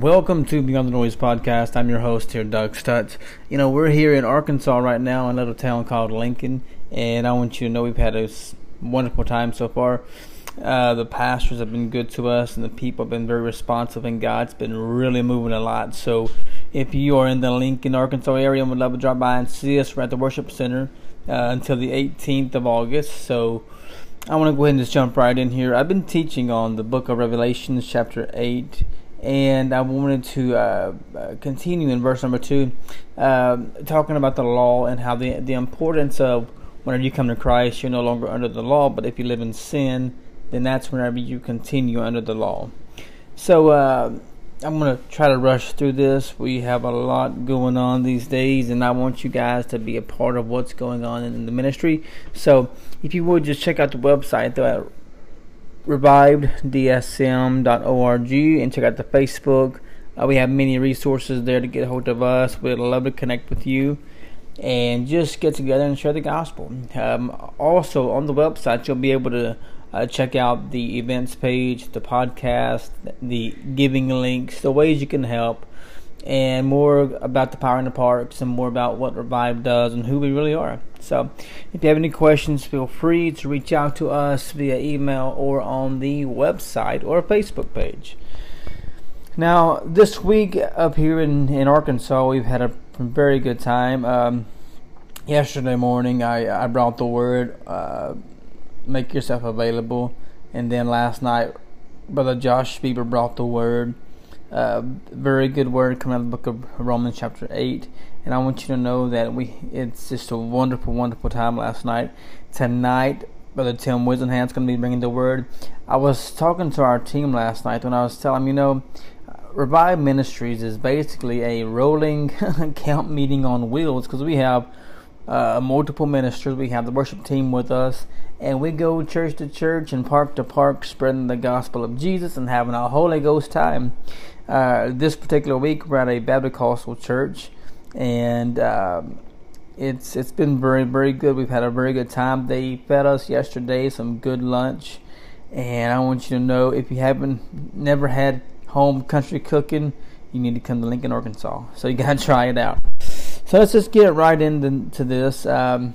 Welcome to Beyond the Noise Podcast. I'm your host here, Doug Stutz. You know, we're here in Arkansas right now in a little town called Lincoln, and I want you to know we've had a wonderful time so far. The pastors have been good to us, and the people have been very responsive, and God's been really moving a lot. So if you are in the Lincoln, Arkansas area and would love to drop by and see us, we're at the Worship Center until the 18th of August. So I want to go ahead and just jump right in here. I've been teaching on the book of Revelation, chapter 8. And I wanted to continue in verse number 2, talking about the law and how the importance of whenever you come to Christ, you're no longer under the law. But if you live in sin, then that's whenever you continue under the law. So I'm going to try to rush through this. We have a lot going on these days, and I want you guys to be a part of what's going on in the ministry. So if you would, just check out the website, though, RevivedDSM.org, and check out the Facebook. We have many resources there to get a hold of us. We'd love to connect with you and just get together and share the gospel. Also, on the website, you'll be able to check out the events page, the podcast, the giving links, the ways you can help, and more about the Power in the Parks and more about what Revive does and who we really are. So if you have any questions, feel free to reach out to us via email or on the website or Facebook page. Now, this week up here in Arkansas, we've had a very good time. Yesterday morning, I brought the word, make yourself available. And then last night, Brother Josh Fieber brought the word. Very good word coming out of the book of Romans chapter 8, and I want you to know that it's just a wonderful time last night. Tonight, Brother Tim Wisenhance is going to be bringing the word. I was talking to our team last night when I was telling them, Revive Ministries is basically a rolling camp meeting on wheels, because we have multiple ministers. We have the worship team with us, and we go church to church and park to park, spreading the gospel of Jesus and having a Holy Ghost time. This particular week, we're at a Pentecostal church, and it's been very, very good. We've had a very good time. They fed us yesterday some good lunch, and I want you to know, if you haven't never had home country cooking, you need to come to Lincoln, Arkansas. So you gotta try it out. So let's just get right into this. And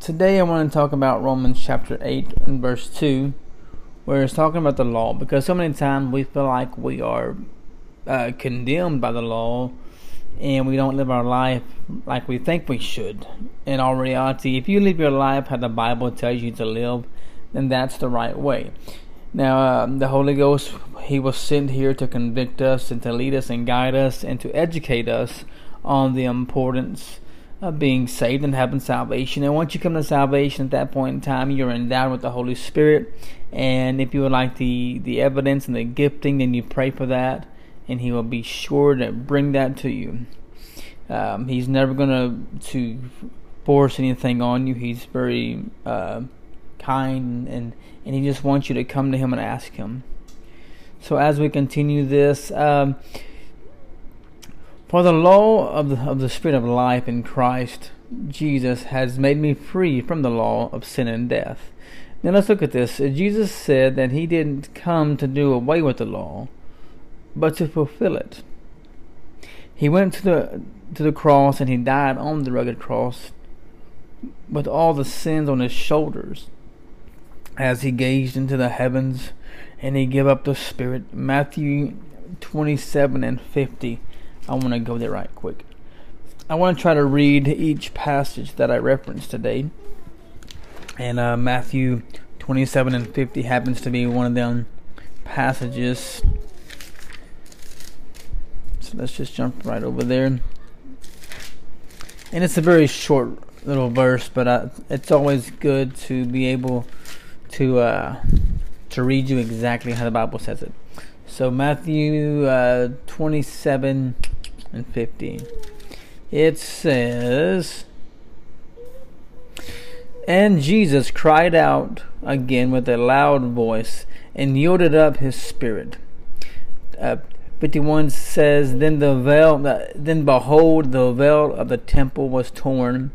today I want to talk about Romans chapter 8 and verse 2, where it's talking about the law, because so many times we feel like we are condemned by the law, and we don't live our life like we think we should. In all reality, if you live your life how the Bible tells you to live, then that's the right way. Now, the Holy Ghost, He was sent here to convict us and to lead us and guide us and to educate us on the importance of being saved and having salvation. And once you come to salvation, at that point in time, you're endowed with the Holy Spirit. And if you would like the evidence and the gifting, then you pray for that, and He will be sure to bring that to you. He's never going to force anything on you. He's very kind, and He just wants you to come to Him and ask Him. So as we continue this, for the law of the Spirit of life in Christ Jesus has made me free from the law of sin and death. Now let's look at this. Jesus said that He didn't come to do away with the law, but to fulfill it. He went to the cross, and He died on the rugged cross with all the sins on His shoulders. As He gazed into the heavens, and He gave up the Spirit. Matthew 27:50. I want to go there right quick. I want to try to read each passage that I referenced today. And Matthew 27:50 happens to be one of them passages. So let's just jump right over there. And it's a very short little verse, but it's always good to be able to read you exactly how the Bible says it. So Matthew 27:50. It says, "And Jesus cried out again with a loud voice, and yielded up His spirit." 51 says, "Then behold, the veil of the temple was torn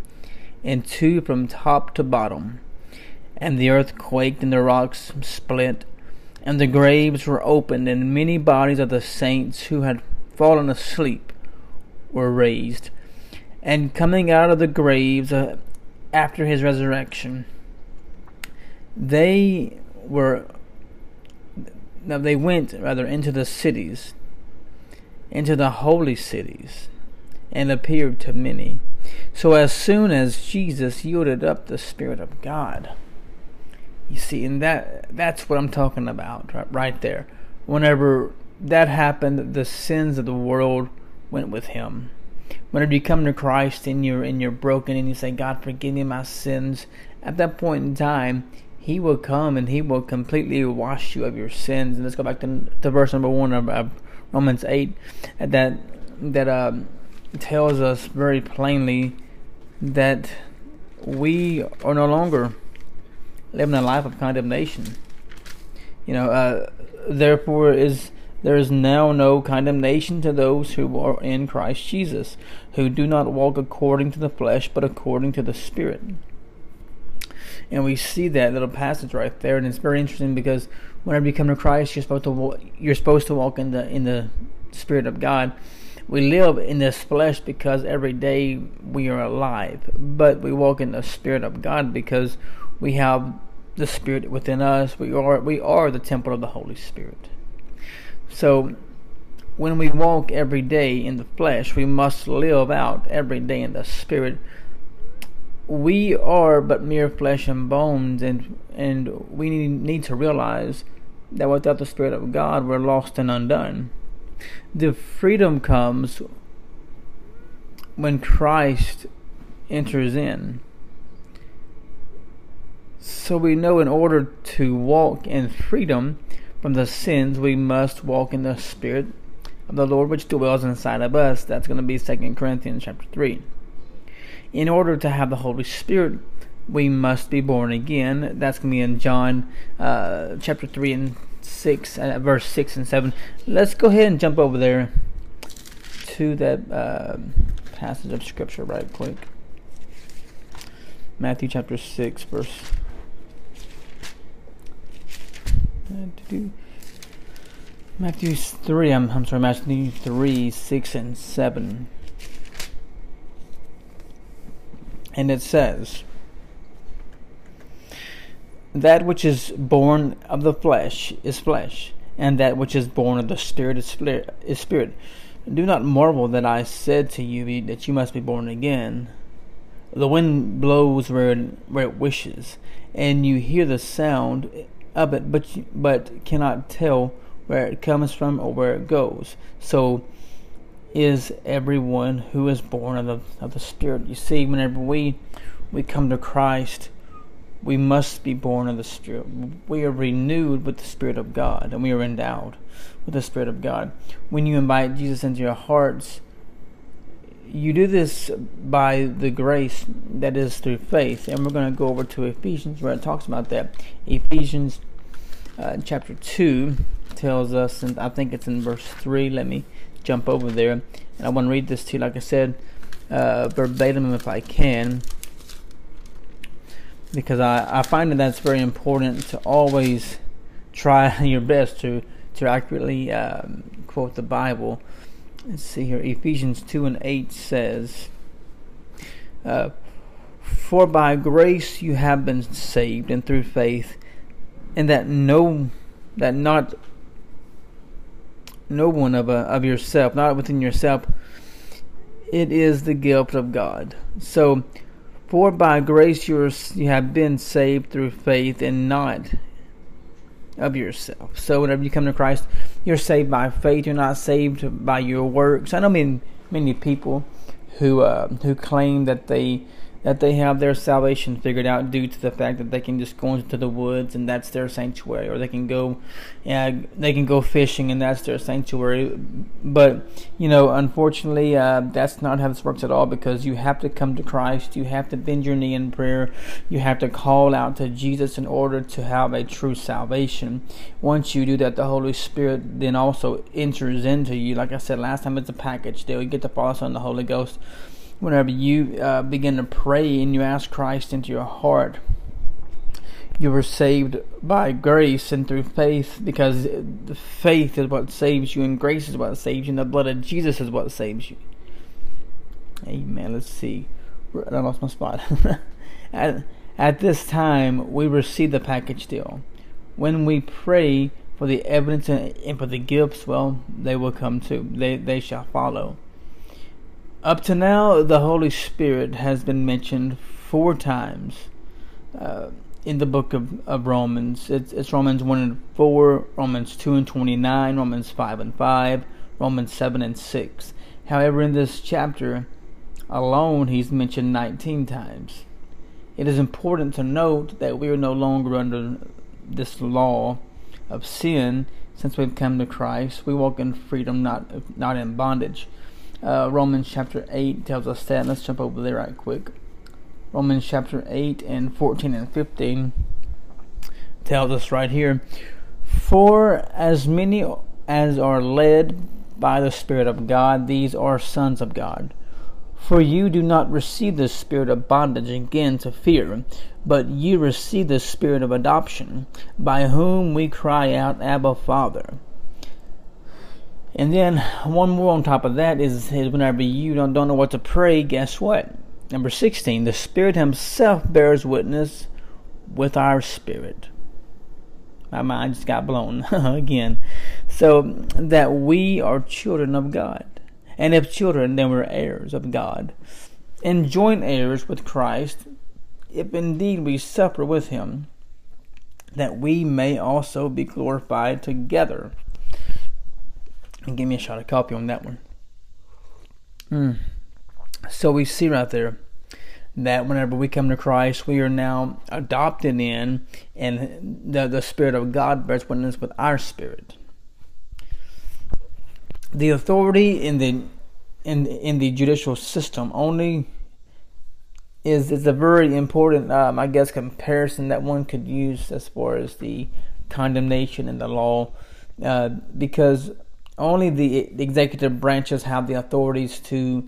in two from top to bottom, and the earth quaked, and the rocks split, and the graves were opened, and many bodies of the saints who had fallen asleep were raised. And coming out of the graves after his resurrection, they went into the cities, into the holy cities, and appeared to many. So as soon as Jesus yielded up the Spirit of God, you see, and that's what I'm talking about right there. Whenever that happened, the sins of the world went with him. Whenever you come to Christ and you're broken and you say, God, forgive me my sins, at that point in time, he will come and he will completely wash you of your sins. And let's go back to verse number 1 of Romans 8 that tells us very plainly that we are no longer living a life of condemnation. Therefore there is now no condemnation to those who are in Christ Jesus, who do not walk according to the flesh, but according to the Spirit. And we see that little passage right there, and it's very interesting because whenever you come to Christ, you're supposed to walk in the Spirit of God. We live in this flesh because every day we are alive, but we walk in the Spirit of God because we have the Spirit within us. We are the temple of the Holy Spirit. So when we walk every day in the flesh, we must live out every day in the Spirit. We are but mere flesh and bones, and we need to realize that without the Spirit of God, we're lost and undone. The freedom comes when Christ enters in. So we know in order to walk in freedom from the sins, we must walk in the Spirit of the Lord which dwells inside of us. That's going to be 2 Corinthians chapter 3. In order to have the Holy Spirit, we must be born again. That's going to be in John chapter 3 and 6, verse 6 and 7. Let's go ahead and jump over there to that passage of Scripture right quick. Matthew chapter 6, verse... Matthew 3, I'm sorry, Matthew 3, 6 and 7. And it says, that which is born of the flesh is flesh, and that which is born of the Spirit is spirit. Do not marvel that I said to you that you must be born again. The wind blows where it wishes, and you hear the sound of it, but cannot tell where it comes from or where it goes. So is everyone who is born of the Spirit. You see, whenever we come to Christ, we must be born of the Spirit. We are renewed with the Spirit of God, and we are endowed with the Spirit of God. When you invite Jesus into your hearts, you do this by the grace that is through faith. And we're going to go over to Ephesians where it talks about that. Ephesians chapter 2 tells us, and I think it's in verse 3. Let me jump over there. And I want to read this to you, like I said, verbatim if I can, because I find that that's very important to always try your best to accurately quote the Bible. Let's see here. Ephesians 2 and 8 says, for by grace you have been saved, and through faith, and that not one of yourself, not within yourself. It is the gift of God. So, for by grace you have been saved through faith, and not of yourself. So, whenever you come to Christ, you're saved by faith. You're not saved by your works. I know many people who claim that they have their salvation figured out due to the fact that they can just go into the woods and that's their sanctuary, or they can go fishing and that's their sanctuary. But unfortunately, that's not how this works at all, because you have to come to Christ, you have to bend your knee in prayer, you have to call out to Jesus in order to have a true salvation. Once you do that, the Holy Spirit then also enters into you. Like I said last time, it's a package deal. You get the Father and the Holy Ghost. Whenever you begin to pray and you ask Christ into your heart, you were saved by grace and through faith, because faith is what saves you, and grace is what saves you, and the blood of Jesus is what saves you. Amen. Let's see. I lost my spot. At this time, we receive the package deal. When we pray for the evidence and for the gifts, well, they will come too. They shall follow. Up to now, the Holy Spirit has been mentioned 4 times in the book of Romans. It's Romans 1 and 4, Romans 2 and 29, Romans 5 and 5, Romans 7 and 6. However, in this chapter alone, he's mentioned 19 times. It is important to note that we are no longer under this law of sin. Since we've come to Christ, we walk in freedom, not in bondage. Romans chapter 8 tells us that. Let's jump over there right quick. Romans chapter 8 and 14 and 15 tells us right here, "For as many as are led by the Spirit of God, these are sons of God. For you do not receive the spirit of bondage again to fear, but you receive the Spirit of adoption, by whom we cry out, Abba, Father." And then one more on top of that is whenever you don't know what to pray, guess what? Number 16, "The Spirit himself bears witness with our spirit." My mind just got blown again. So that we are children of God. And if children, then we're heirs of God. And joint heirs with Christ, if indeed we suffer with him, that we may also be glorified together. And give me a shot of coffee on that one. So we see right there that whenever we come to Christ, we are now adopted in, and the Spirit of God bears witness with our spirit. The authority in the judicial system only is a very important, I guess, comparison that one could use as far as the condemnation and the law, because only the executive branches have the authorities to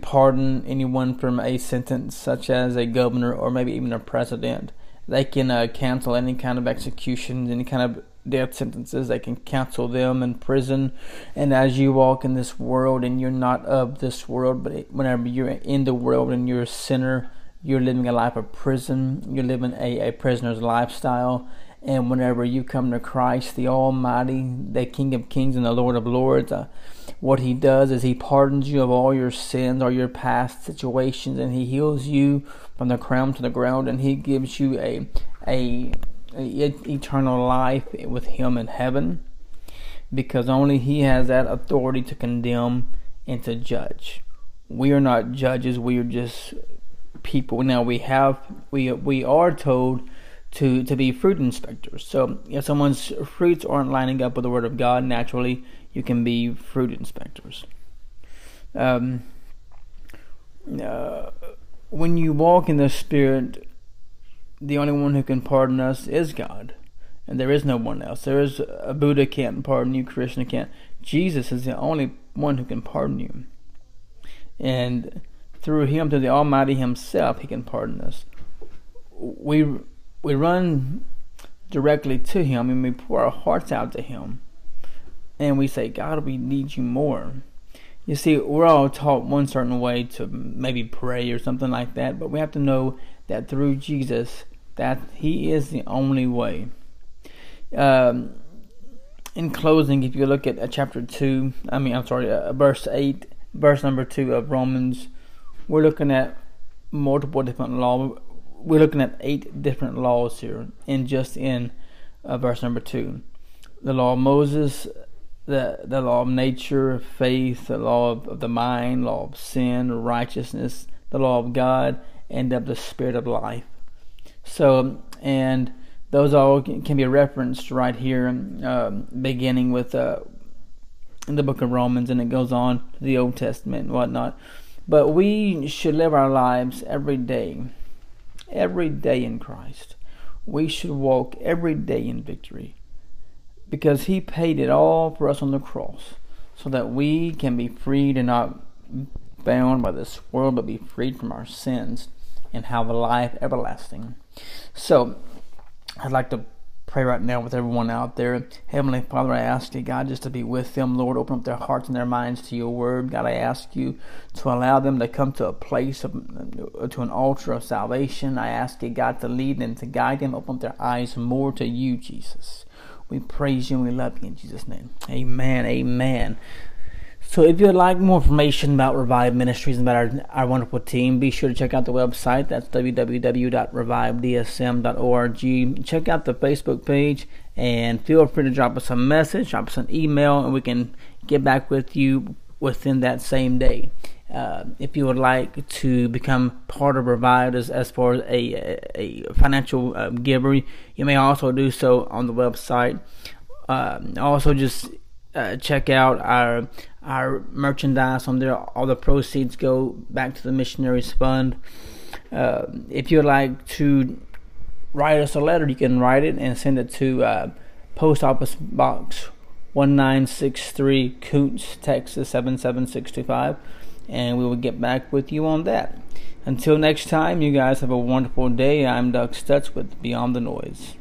pardon anyone from a sentence, such as a governor or maybe even a president. They can cancel any kind of executions, any kind of death sentences. They can cancel them in prison. And as you walk in this world, and you're not of this world, but whenever you're in the world and you're a sinner, you're living a life of prison. You're living a prisoner's lifestyle. And whenever you come to Christ, the Almighty, the King of Kings and the Lord of Lords, what he does is he pardons you of all your sins, all your past situations, and he heals you from the crown to the ground, and he gives you a eternal life with him in heaven, because only he has that authority to condemn and to judge. We are not judges, we are just people. Now we are told to be fruit inspectors. So if someone's fruits aren't lining up with the Word of God, naturally you can be fruit inspectors. When you walk in the Spirit, the only one who can pardon us is God, and there is no one else. There is a Buddha can't pardon you, Krishna can't. Jesus is the only one who can pardon you, and through him, through the Almighty himself, he can pardon us. We run directly to him, and we pour our hearts out to him, and we say, "God, we need you more." You see, we're all taught one certain way to maybe pray or something like that, but we have to know that through Jesus, that he is the only way. In closing, if you look at verse 8, verse number 2 of Romans, we're looking at multiple different laws. We're looking at 8 different laws here, and just in verse number 2. The law of Moses, the law of nature, faith, the law of the mind, law of sin, righteousness, the law of God, and of the Spirit of life. So, and those all can be referenced right here, beginning with in the book of Romans, and it goes on to the Old Testament and whatnot. But we should live our lives every day in Christ. We should walk every day in victory, because he paid it all for us on the cross, so that we can be freed and not bound by this world, but be freed from our sins. and have life everlasting. So I'd like to pray right now with everyone out there. Heavenly Father, I ask you, God, just to be with them. Lord, open up their hearts and their minds to your word. God, I ask you to allow them to come to a place, to an altar of salvation. I ask you, God, to lead them, to guide them, open up their eyes more to you, Jesus. We praise you and we love you in Jesus' name. Amen, amen. So if you'd like more information about Revive Ministries and about our wonderful team, be sure to check out the website. That's www.reviveddsm.org. Check out the Facebook page and feel free to drop us a message, drop us an email, and we can get back with you within that same day. If you would like to become part of Revive as far as a financial giver, you may also do so on the website. Also just check out our merchandise on there. All the proceeds go back to the missionaries fund. If you'd like to write us a letter, you can write it and send it to Post Office Box 1963, Coots, Texas 77625, and we will get back with you on that. Until next time, you guys have a wonderful day. I'm Doug Stutz with Beyond the Noise.